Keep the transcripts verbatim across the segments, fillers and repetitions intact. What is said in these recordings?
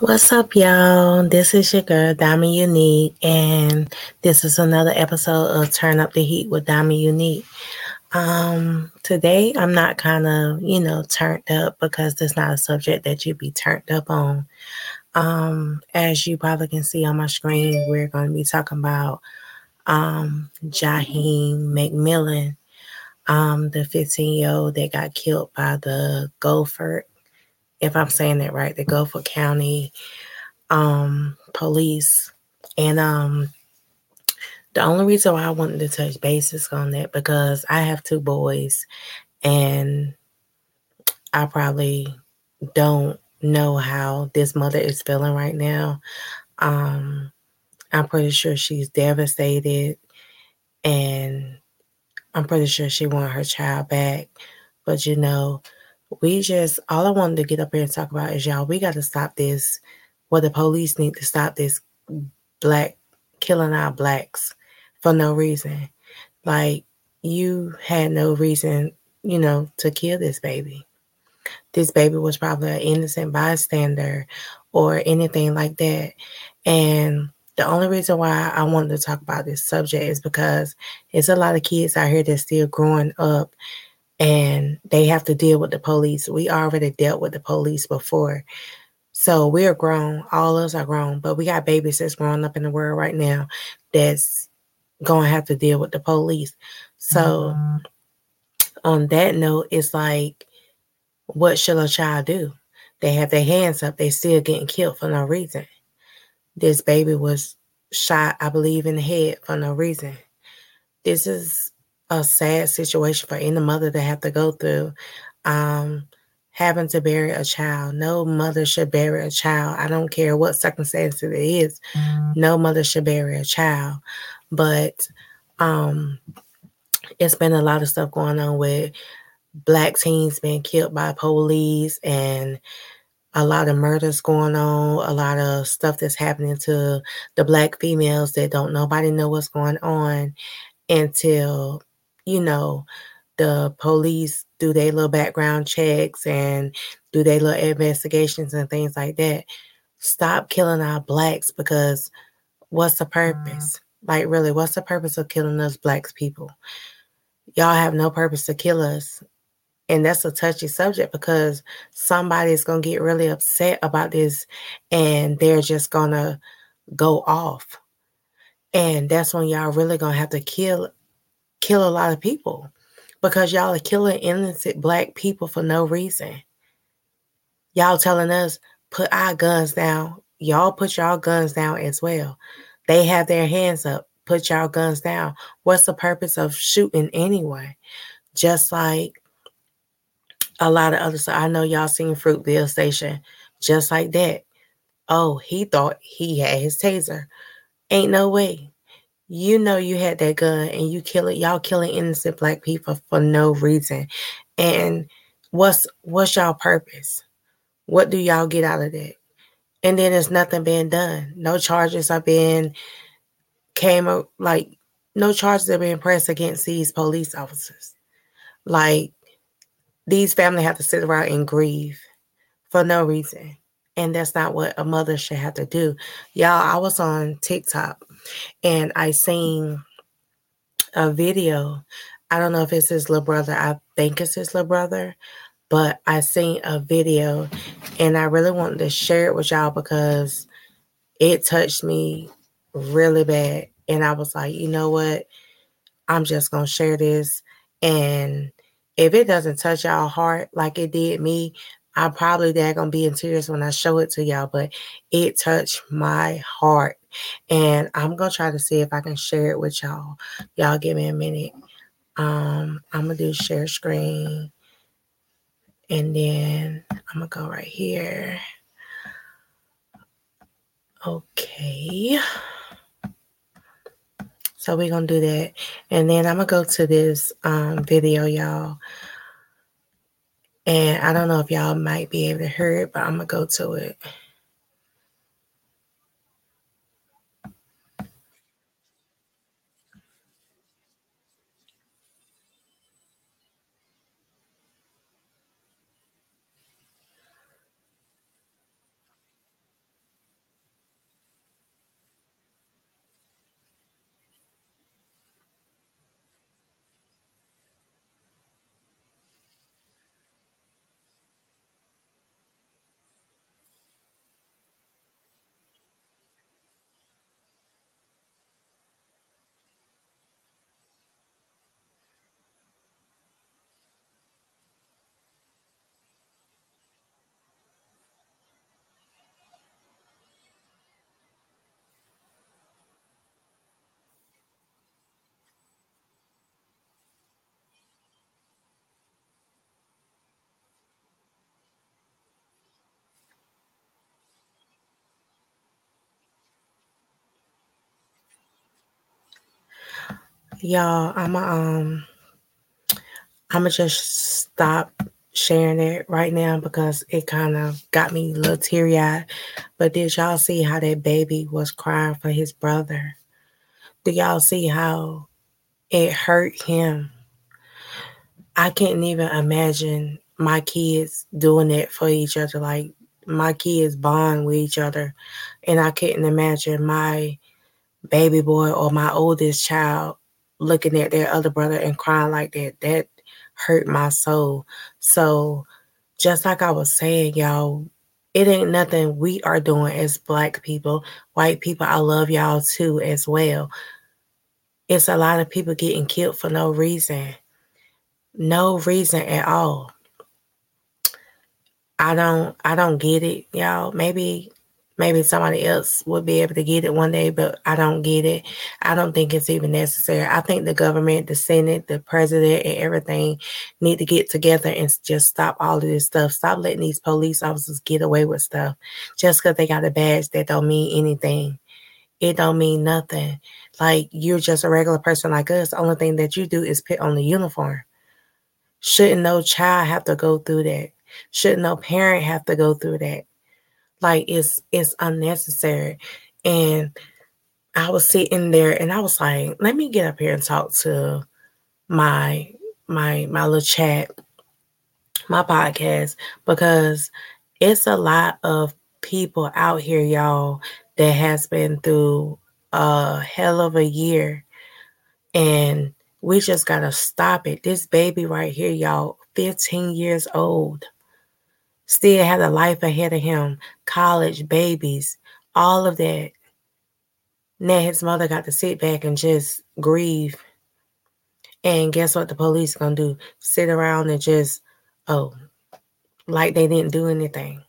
What's up, y'all? This is your girl, Diamond Unique, and this is another episode of Turn Up the Heat with Diamond Unique. Um, today, I'm not kind of, you know, turned up because it's not a subject that you'd be turned up on. Um, as you probably can see on my screen, we're going to be talking about um, Jaheim McMillan, um, the fifteen-year-old that got killed by the Gopher. If I'm saying that right, the Gopher County um, police. And um, the only reason why I wanted to touch basis on that, because I have two boys and I probably don't know how this mother is feeling right now. Um, I'm pretty sure she's devastated and I'm pretty sure she wants her child back. But, you know, We just, all I wanted to get up here and talk about is, y'all, we got to stop this. Well, the police need to stop this black, killing our blacks for no reason. Like, you had no reason, you know, to kill this baby. This baby was probably an innocent bystander or anything like that. And the only reason why I wanted to talk about this subject is because it's a lot of kids out here that's still growing up. And they have to deal with the police. We already dealt with the police before. So we're grown. All of us are grown. But we got babies that's growing up in the world right now that's going to have to deal with the police. So mm-hmm. on that note, it's like, what should a child do? They have their hands up. They still getting killed for no reason. This baby was shot, I believe, in the head for no reason. This is a sad situation for any mother to have to go through, um, having to bury a child. No mother should bury a child. I don't care what circumstance it is. Mm. No mother should bury a child. But um, it's been a lot of stuff going on with black teens being killed by police and a lot of murders going on, a lot of stuff that's happening to the black females that don't nobody know what's going on until, you know, the police do their little background checks and do their little investigations and things like that. Stop killing our blacks, because what's the purpose? Like, really, what's the purpose of killing us black people? Y'all have no purpose to kill us. And that's a touchy subject, because somebody's going to get really upset about this and they're just going to go off. And that's when y'all really going to have to kill kill a lot of people, because y'all are killing innocent black people for no reason. Y'all telling us, put our guns down. Y'all put y'all guns down as well. They have their hands up. Put y'all guns down. What's the purpose of shooting anyway? Just like a lot of others. I know y'all seen Fruitvale Station. Just like that. Oh, he thought he had his taser. Ain't no way. You know you had that gun and you kill it. Y'all killing innocent black people for no reason. And what's what's y'all purpose? What do y'all get out of that? And then there's nothing being done. No charges are being came like no charges are being pressed against these police officers. Like, these families have to sit around and grieve for no reason. And that's not what a mother should have to do. Y'all, I was on TikTok and I seen a video. I don't know if it's his little brother. I think it's his little brother. But I seen a video and I really wanted to share it with y'all because it touched me really bad. And I was like, you know what? I'm just going to share this. And if it doesn't touch y'all heart like it did me, I'm probably that gonna be in tears when I show it to y'all, but it touched my heart. And I'm gonna try to see if I can share it with y'all. Y'all give me a minute. Um, I'm gonna do share screen. And then I'm gonna go right here. Okay. So we're gonna do that. And then I'm gonna go to this um, video, y'all. And I don't know if y'all might be able to hear it, but I'm going to go to it. Y'all, I'm a, um, I'm gonna just stop sharing it right now because it kind of got me a little teary eyed. But did y'all see how that baby was crying for his brother? Do y'all see how it hurt him? I can't even imagine my kids doing it for each other. Like, my kids bond with each other, and I couldn't imagine my baby boy or my oldest child looking at their other brother and crying like that. That hurt my soul. So just like I was saying, y'all, it ain't nothing we are doing as Black people. White people, I love y'all too as well. It's a lot of people getting killed for no reason. No reason at all. I don't I don't get it, y'all. Maybe maybe somebody else will be able to get it one day, but I don't get it. I don't think it's even necessary. I think the government, the Senate, the president, and everything need to get together and just stop all of this stuff. Stop letting these police officers get away with stuff. Just because they got a badge, that don't mean anything. It don't mean nothing. Like, you're just a regular person like us. The only thing that you do is put on the uniform. Shouldn't no child have to go through that? Shouldn't no parent have to go through that? Like, it's it's unnecessary. And I was sitting there and I was like, let me get up here and talk to my my my little chat, my podcast, because it's a lot of people out here, y'all, that has been through a hell of a year. And we just got to stop it. This baby right here, y'all, fifteen years old. Still had a life ahead of him. College, babies, all of that. Now his mother got to sit back and just grieve. And guess what the police gonna do? Sit around and just, oh, like they didn't do anything.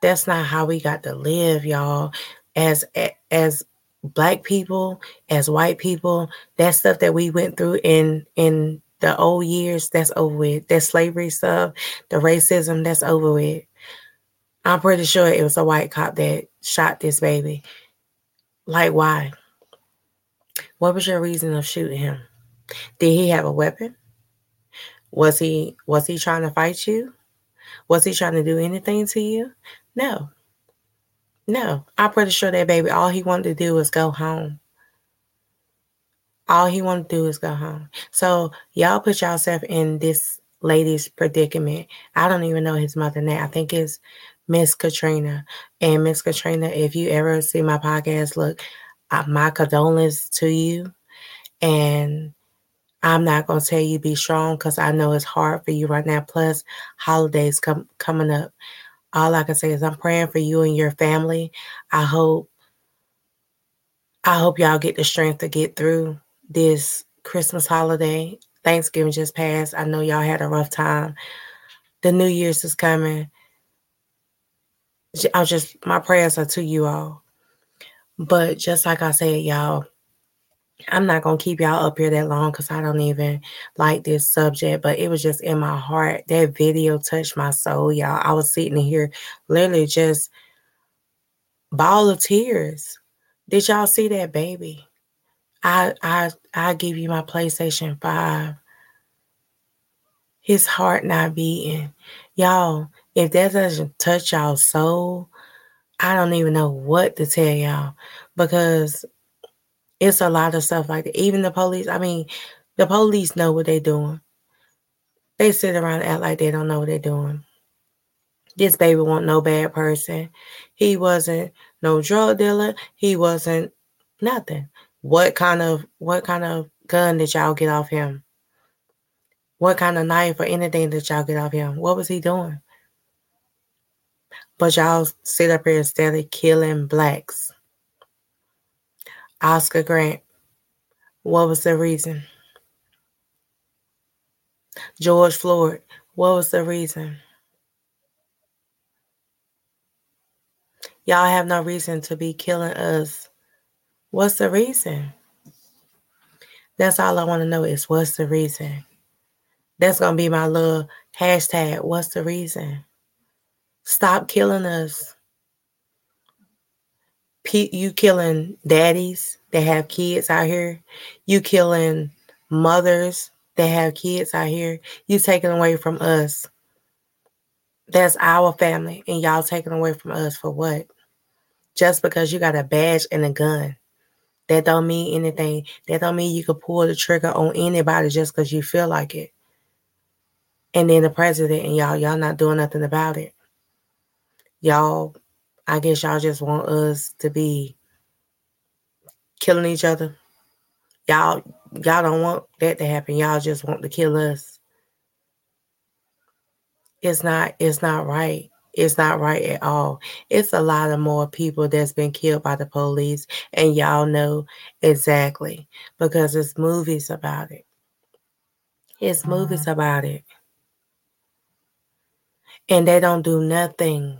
That's not how we got to live, y'all. As as Black people, as white people, that stuff that we went through in in. The old years, that's over with. That slavery stuff, the racism, that's over with. I'm pretty sure it was a white cop that shot this baby. Like, why? What was your reason of shooting him? Did he have a weapon? Was he was he trying to fight you? Was he trying to do anything to you? No. No. I'm pretty sure that baby, all he wanted to do was go home. All he wanted to do is go home. So y'all put yourself in this lady's predicament. I don't even know his mother now. I think it's Miss Katrina. And Miss Katrina, if you ever see my podcast, look, I, my condolences to you. And I'm not going to tell you be strong because I know it's hard for you right now. Plus, holidays com- coming up. All I can say is I'm praying for you and your family. I hope, I hope y'all get the strength to get through this Christmas holiday. Thanksgiving just passed. I know y'all had a rough time. The New Year's is coming. I just, my prayers are to you all. But just like I said, y'all, I'm not going to keep y'all up here that long because I don't even like this subject, but it was just in my heart. That video touched my soul, y'all. I was sitting here literally just ball of tears. Did y'all see that baby? I I I give you my PlayStation five. His heart not beating. Y'all, if that doesn't touch y'all soul, I don't even know what to tell y'all. Because it's a lot of stuff like that. Even the police, I mean, the police know what they're doing. They sit around and act like they don't know what they're doing. This baby wasn't no bad person. He wasn't no drug dealer. He wasn't nothing. What kind of what kind of gun did y'all get off him? What kind of knife or anything did y'all get off him? What was he doing? But y'all sit up here instead of killing Blacks. Oscar Grant, what was the reason? George Floyd, what was the reason? Y'all have no reason to be killing us. What's the reason? That's all I want to know is what's the reason? That's going to be my little hashtag. What's the reason? Stop killing us. P- you killing daddies, that have kids out here. You killing mothers that have kids out here. You taking away from us. That's our family, and y'all taking away from us for what? Just because you got a badge and a gun. That don't mean anything. That don't mean you can pull the trigger on anybody just because you feel like it. And then the president and y'all, y'all not doing nothing about it. Y'all, I guess y'all just want us to be killing each other. Y'all, y'all don't want that to happen. Y'all just want to kill us. It's not, it's not right. It's not right at all. It's a lot of more people that's been killed by the police. And y'all know exactly because it's movies about it. It's movies about it. And they don't do nothing.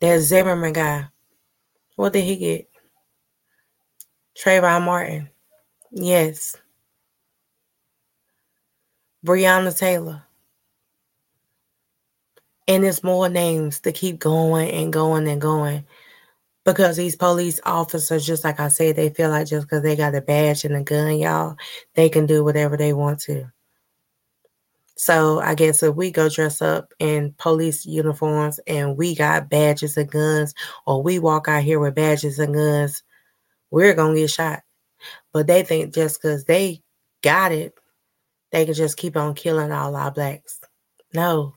That Zimmerman guy, what did he get? Trayvon Martin. Yes. Breonna Taylor. And it's more names to keep going and going and going. Because these police officers, just like I said, they feel like just because they got a badge and a gun, y'all, they can do whatever they want to. So I guess if we go dress up in police uniforms and we got badges and guns, or we walk out here with badges and guns, we're going to get shot. But they think just because they got it, they can just keep on killing all our blacks. No.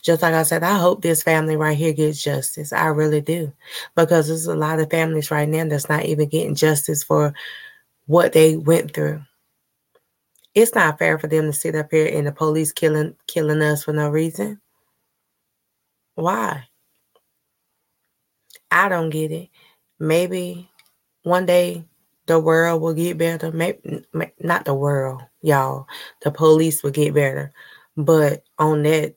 Just like I said, I hope this family right here gets justice. I really do. Because there's a lot of families right now that's not even getting justice for what they went through. It's not fair for them to sit up here and the police killing killing us for no reason. Why? I don't get it. Maybe one day the world will get better. Maybe, not the world, y'all. The police will get better. But on that,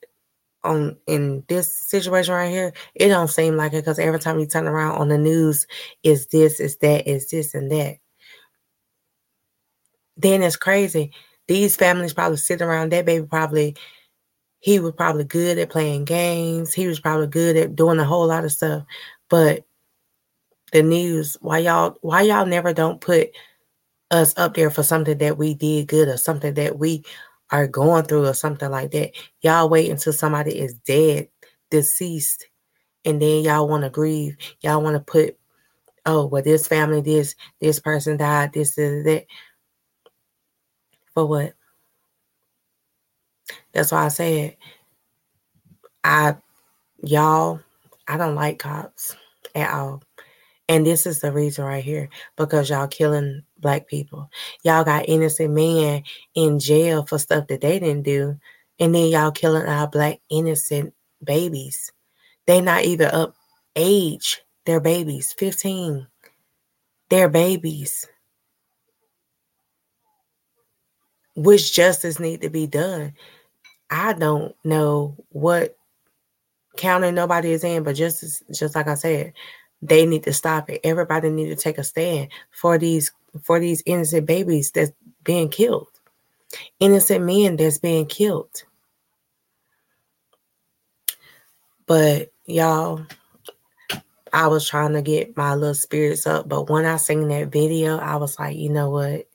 on in this situation right here, it don't seem like it because every time you turn around on the news, it's this, it's that, it's this and that. Then it's crazy. These families probably sit around. That baby probably, he was probably good at playing games. He was probably good at doing a whole lot of stuff. But the news, why y'all, why y'all never don't put us up there for something that we did good or something that we are going through or something like that? Y'all wait until somebody is dead, deceased, and then y'all want to grieve. Y'all want to put, oh, well, this family, this, this person died, this, this, that. For what? That's why I said, I, y'all, I don't like cops at all. And this is the reason right here, because y'all killing black people. Y'all got innocent men in jail for stuff that they didn't do. And then y'all killing our black innocent babies. They not even up age. They're babies, fifteen. They're babies. Which justice need to be done? I don't know what county nobody is in, but justice, just like I said, they need to stop it. Everybody need to take a stand for these for these innocent babies that's being killed, innocent men that's being killed. But y'all, I was trying to get my little spirits up, but when I seen that video, I was like, you know what?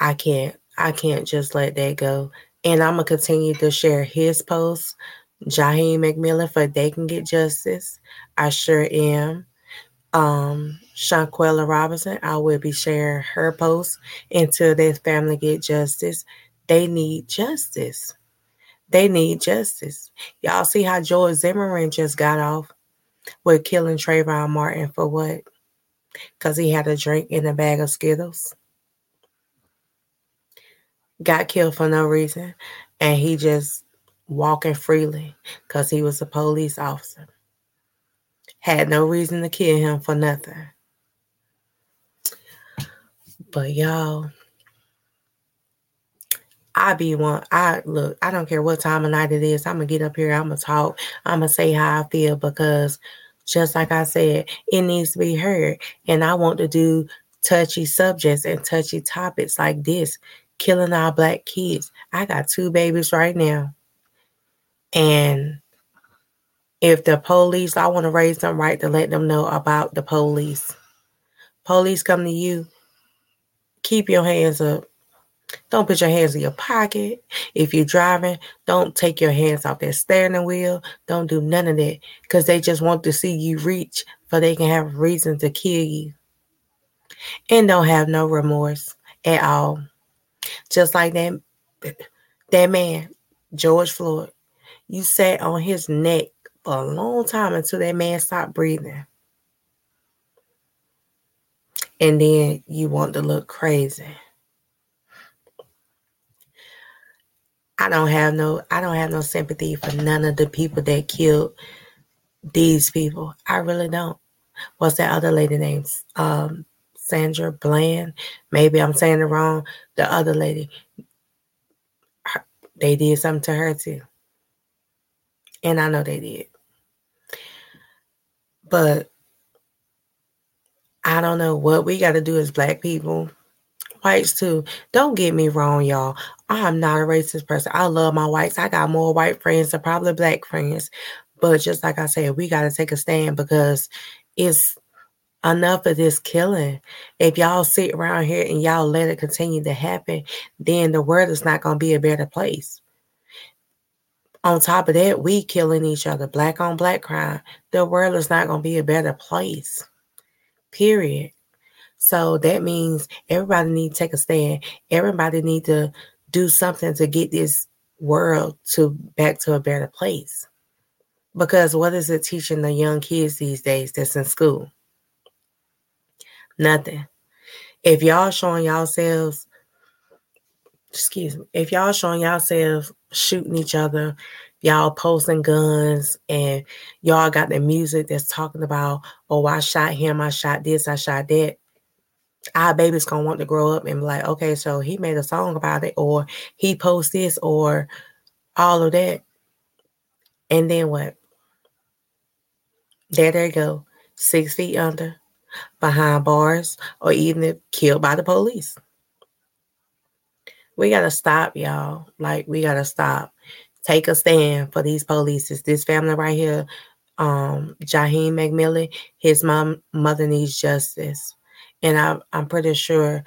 I can't, I can't just let that go. And I'm going to continue to share his posts, Jaheim McMillan, for They Can Get Justice. I sure am. Um, Shanquella Robinson, I will be sharing her posts until this family get justice. They need justice. They need justice. Y'all see how George Zimmerman just got off with killing Trayvon Martin for what? Because he had a drink in a bag of Skittles. Got killed for no reason, and he just walking freely because he was a police officer. Had no reason to kill him for nothing. But y'all, I be one. I look, I don't care what time of night it is. I'm going to get up here. I'm going to talk. I'm going to say how I feel because just like I said, it needs to be heard. And I want to do touchy subjects and touchy topics like this. Killing our black kids. I got two babies right now. And if the police, I want to raise them right to let them know about the police. Police come to you. Keep your hands up. Don't put your hands in your pocket. If you're driving, don't take your hands off that steering wheel. Don't do none of that, because they just want to see you reach so they can have reason to kill you. And don't have no remorse at all. Just like that, that man, George Floyd. You sat on his neck for a long time until that man stopped breathing. And then you want to look crazy. I don't have no, I don't have no sympathy for none of the people that killed these people. I really don't. What's that other lady named? Um, Sandra Bland. Maybe I'm saying it wrong. The other lady. Her, they did something to her too. And I know they did. But I don't know what we got to do as black people. Whites too. Don't get me wrong, y'all. I'm not a racist person. I love my whites. I got more white friends than probably black friends. But just like I said, we got to take a stand, because it's enough of this killing. If y'all sit around here and y'all let it continue to happen, then the world is not going to be a better place. On top of that, we killing each other. Black on black crime. The world is not going to be a better place. Period. So that means everybody need to take a stand. Everybody need to do something to get this world to back to a better place. Because what is it teaching the young kids these days that's in school? Nothing. If y'all showing yourselves, excuse me, if y'all showing yourselves shooting each other, y'all posting guns, and y'all got the music that's talking about, oh, I shot him, I shot this, I shot that. Our baby's going to want to grow up and be like, okay, so he made a song about it, or he posts this, or all of that. And then what? There they go. Six feet under, behind bars, or even killed by the police. We got to stop, y'all. Like, we got to stop. Take a stand for these police. This family right here, um, Jaheim McMillan, his mom, mother needs justice. And I, I'm pretty sure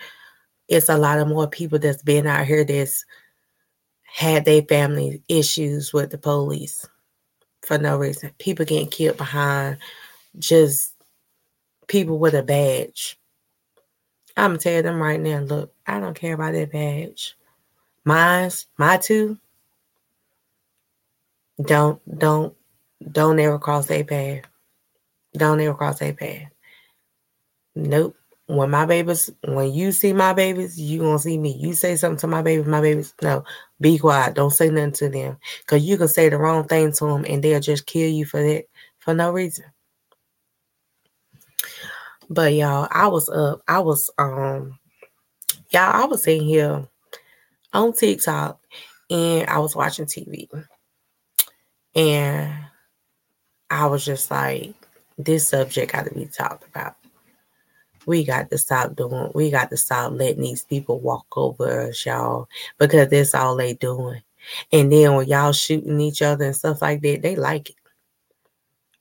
it's a lot of more people that's been out here that's had their family issues with the police for no reason. People getting killed behind just people with a badge. I'm going to tell them right now, look, I don't care about that badge. Mine's, my two, don't, don't, don't ever cross their path. Don't ever cross their path. Nope. When my babies, when you see my babies, you gonna see me. You say something to my babies, my babies, no, be quiet. Don't say nothing to them, because you can say the wrong thing to them and they'll just kill you for that, for no reason. But y'all, I was up. I was, um, y'all, I was in here on TikTok and I was watching T V. And I was just like, this subject got to be talked about. We got to stop doing, we got to stop letting these people walk over us, y'all, because that's all they doing. And then when y'all shooting each other and stuff like that, they like it.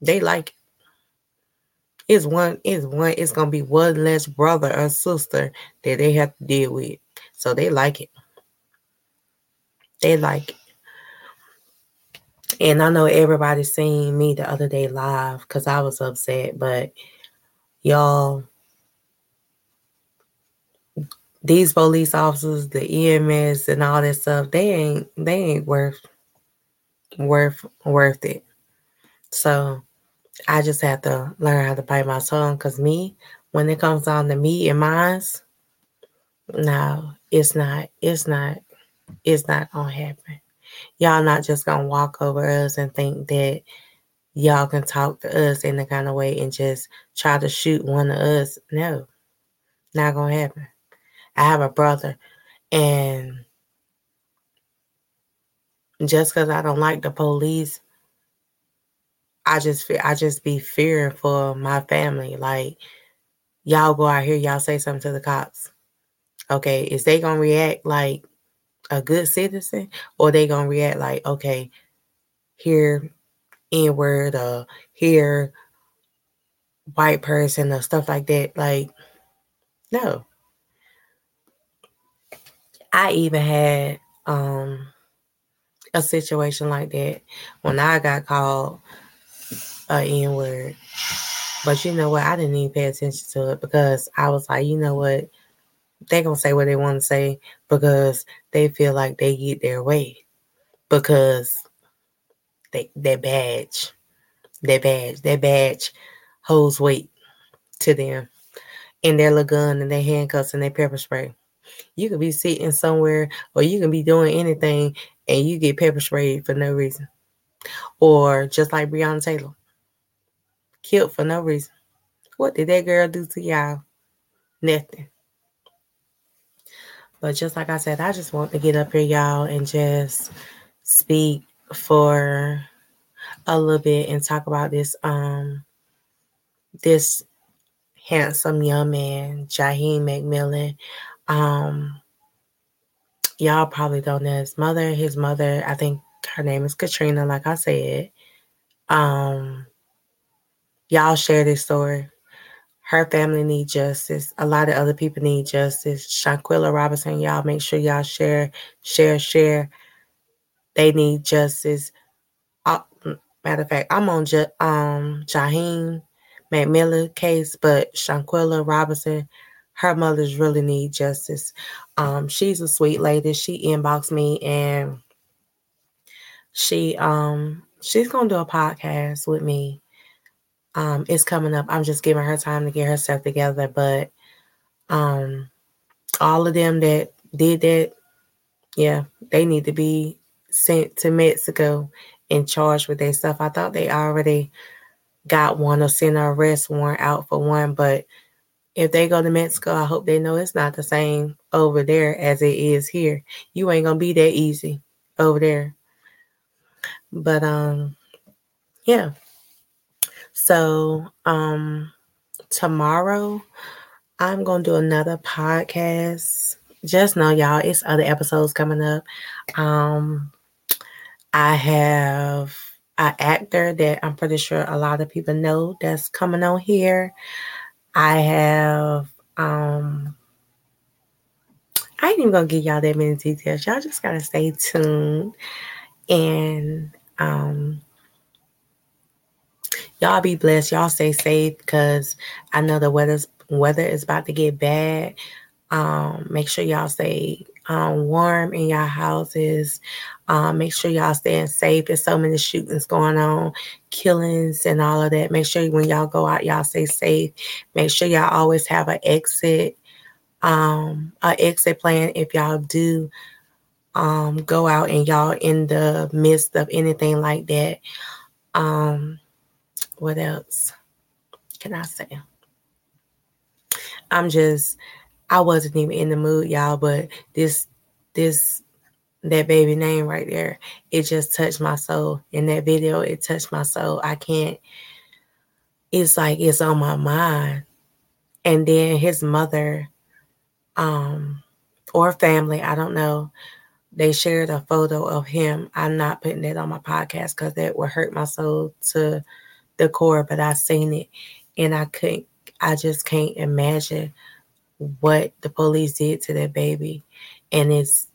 They like it. It's one, it's one, it's going to be one less brother or sister that they have to deal with. So they like it. They like it. And I know everybody seen me the other day live because I was upset, but y'all, these police officers, the E M S and all that stuff, they ain't they ain't worth worth worth it. So I just have to learn how to bite my tongue, because me, when it comes down to me and mines, no, it's not, it's not, it's not gonna happen. Y'all not just gonna walk over us and think that y'all can talk to us in the kind of way and just try to shoot one of us. No, not gonna happen. I have a brother, and just because I don't like the police, I just I just be fearing for my family. Like, y'all go out here, y'all say something to the cops. Okay, is they going to react like a good citizen, or they going to react like, okay, here, N-word, or here, white person, or stuff like that? Like, No. I even had um, a situation like that when I got called an N-word. But you know what? I didn't even pay attention to it because I was like, you know what? They're going to say what they want to say because they feel like they get their way. Because they, their badge, their badge, their badge holds weight to them. And their little gun and their handcuffs and their pepper spray. You could be sitting somewhere or you can be doing anything and you get pepper sprayed for no reason. Or just like Breonna Taylor. Killed for no reason. What did that girl do to y'all? Nothing. But just like I said, I just want to get up here, y'all, and just speak for a little bit and talk about this, um, this handsome young man, Jaheim McMillan. Um, y'all probably don't know his mother. His mother, I think her name is Katrina, like I said. Um, y'all share this story. Her family needs justice. A lot of other people need justice. Shanquella Robinson, y'all make sure y'all share, share, share. They need justice. Uh, matter of fact, I'm on ju- um, Jaheim McMillan case, but Shanquella Robinson, her mother's really need justice. Um, she's a sweet lady. She inboxed me and she um she's gonna do a podcast with me. Um, it's coming up. I'm just giving her time to get herself together. But um, all of them that did that, yeah, they need to be sent to Mexico and charged with their stuff. I thought they already got one or sent an arrest warrant out for one, but if they go to Mexico, I hope they know it's not the same over there as it is here. You ain't going to be that easy over there. But, um, yeah. So, um, tomorrow I'm going to do another podcast. Just know, y'all, it's other episodes coming up. Um, I have an actor that I'm pretty sure a lot of people know that's coming on here. I have, um, I ain't even going to give y'all that many details. Y'all just got to stay tuned. And um, y'all be blessed. Y'all stay safe because I know the weather's, weather is about to get bad. Um, make sure y'all stay um, warm in your houses. Um, make sure y'all staying safe. There's so many shootings going on, killings and all of that. Make sure when y'all go out, y'all stay safe. Make sure y'all always have an exit, um, an exit plan. If y'all do um, go out and y'all in the midst of anything like that. Um, what else can I say? I'm just, I wasn't even in the mood, y'all, but this, this, that baby name right there, it just touched my soul. In that video, it touched my soul. I can't, it's like it's on my mind. And then his mother um, or family, I don't know, they shared a photo of him. I'm not putting that on my podcast because that would hurt my soul to the core, but I seen it and I couldn't, I just can't imagine what the police did to that baby. And it's,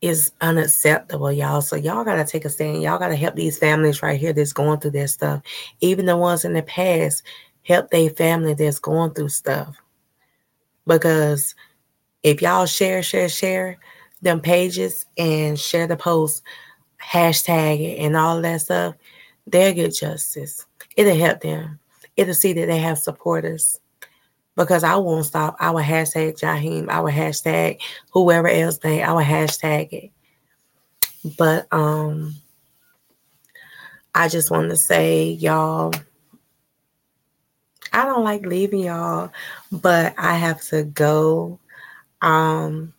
is unacceptable, y'all. So y'all got to take a stand. Y'all got to help these families right here that's going through their stuff. Even the ones in the past, help their family that's going through stuff. Because if y'all share, share, share them pages and share the posts, hashtag it and all that stuff, they'll get justice. It'll help them. It'll see that they have supporters. Because I won't stop. I will hashtag Jaheim. I will hashtag whoever else they. I will hashtag it. But um, I just want to say, y'all, I don't like leaving y'all, but I have to go. Um,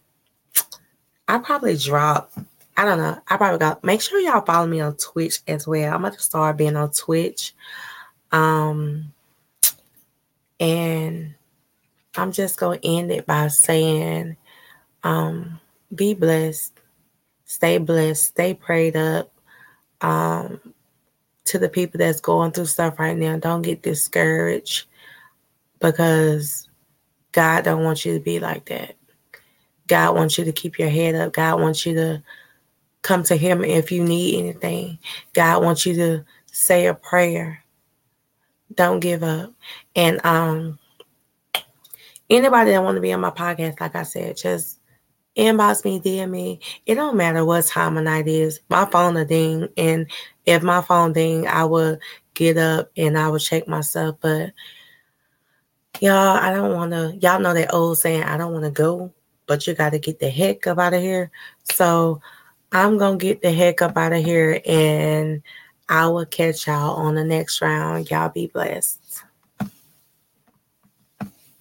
I probably drop. I don't know. I probably got. Make sure y'all follow me on Twitch as well. I'm about to start being on Twitch. Um, and I'm just going to end it by saying, um, be blessed, stay blessed, stay prayed up. Um, to the people that's going through stuff right now, don't get discouraged because God don't want you to be like that. God wants you to keep your head up. God wants you to come to him if you need anything. God wants you to say a prayer. Don't give up. And um, anybody that want to be on my podcast, like I said, just inbox me, D M me. It don't matter what time of night it is. My phone will ding. And if my phone ding, I will get up and I will check myself. But y'all, I don't want to, y'all know that old saying, I don't want to go, but you got to get the heck up out of here. So I'm going to get the heck up out of here, and I will catch y'all on the next round. Y'all be blessed.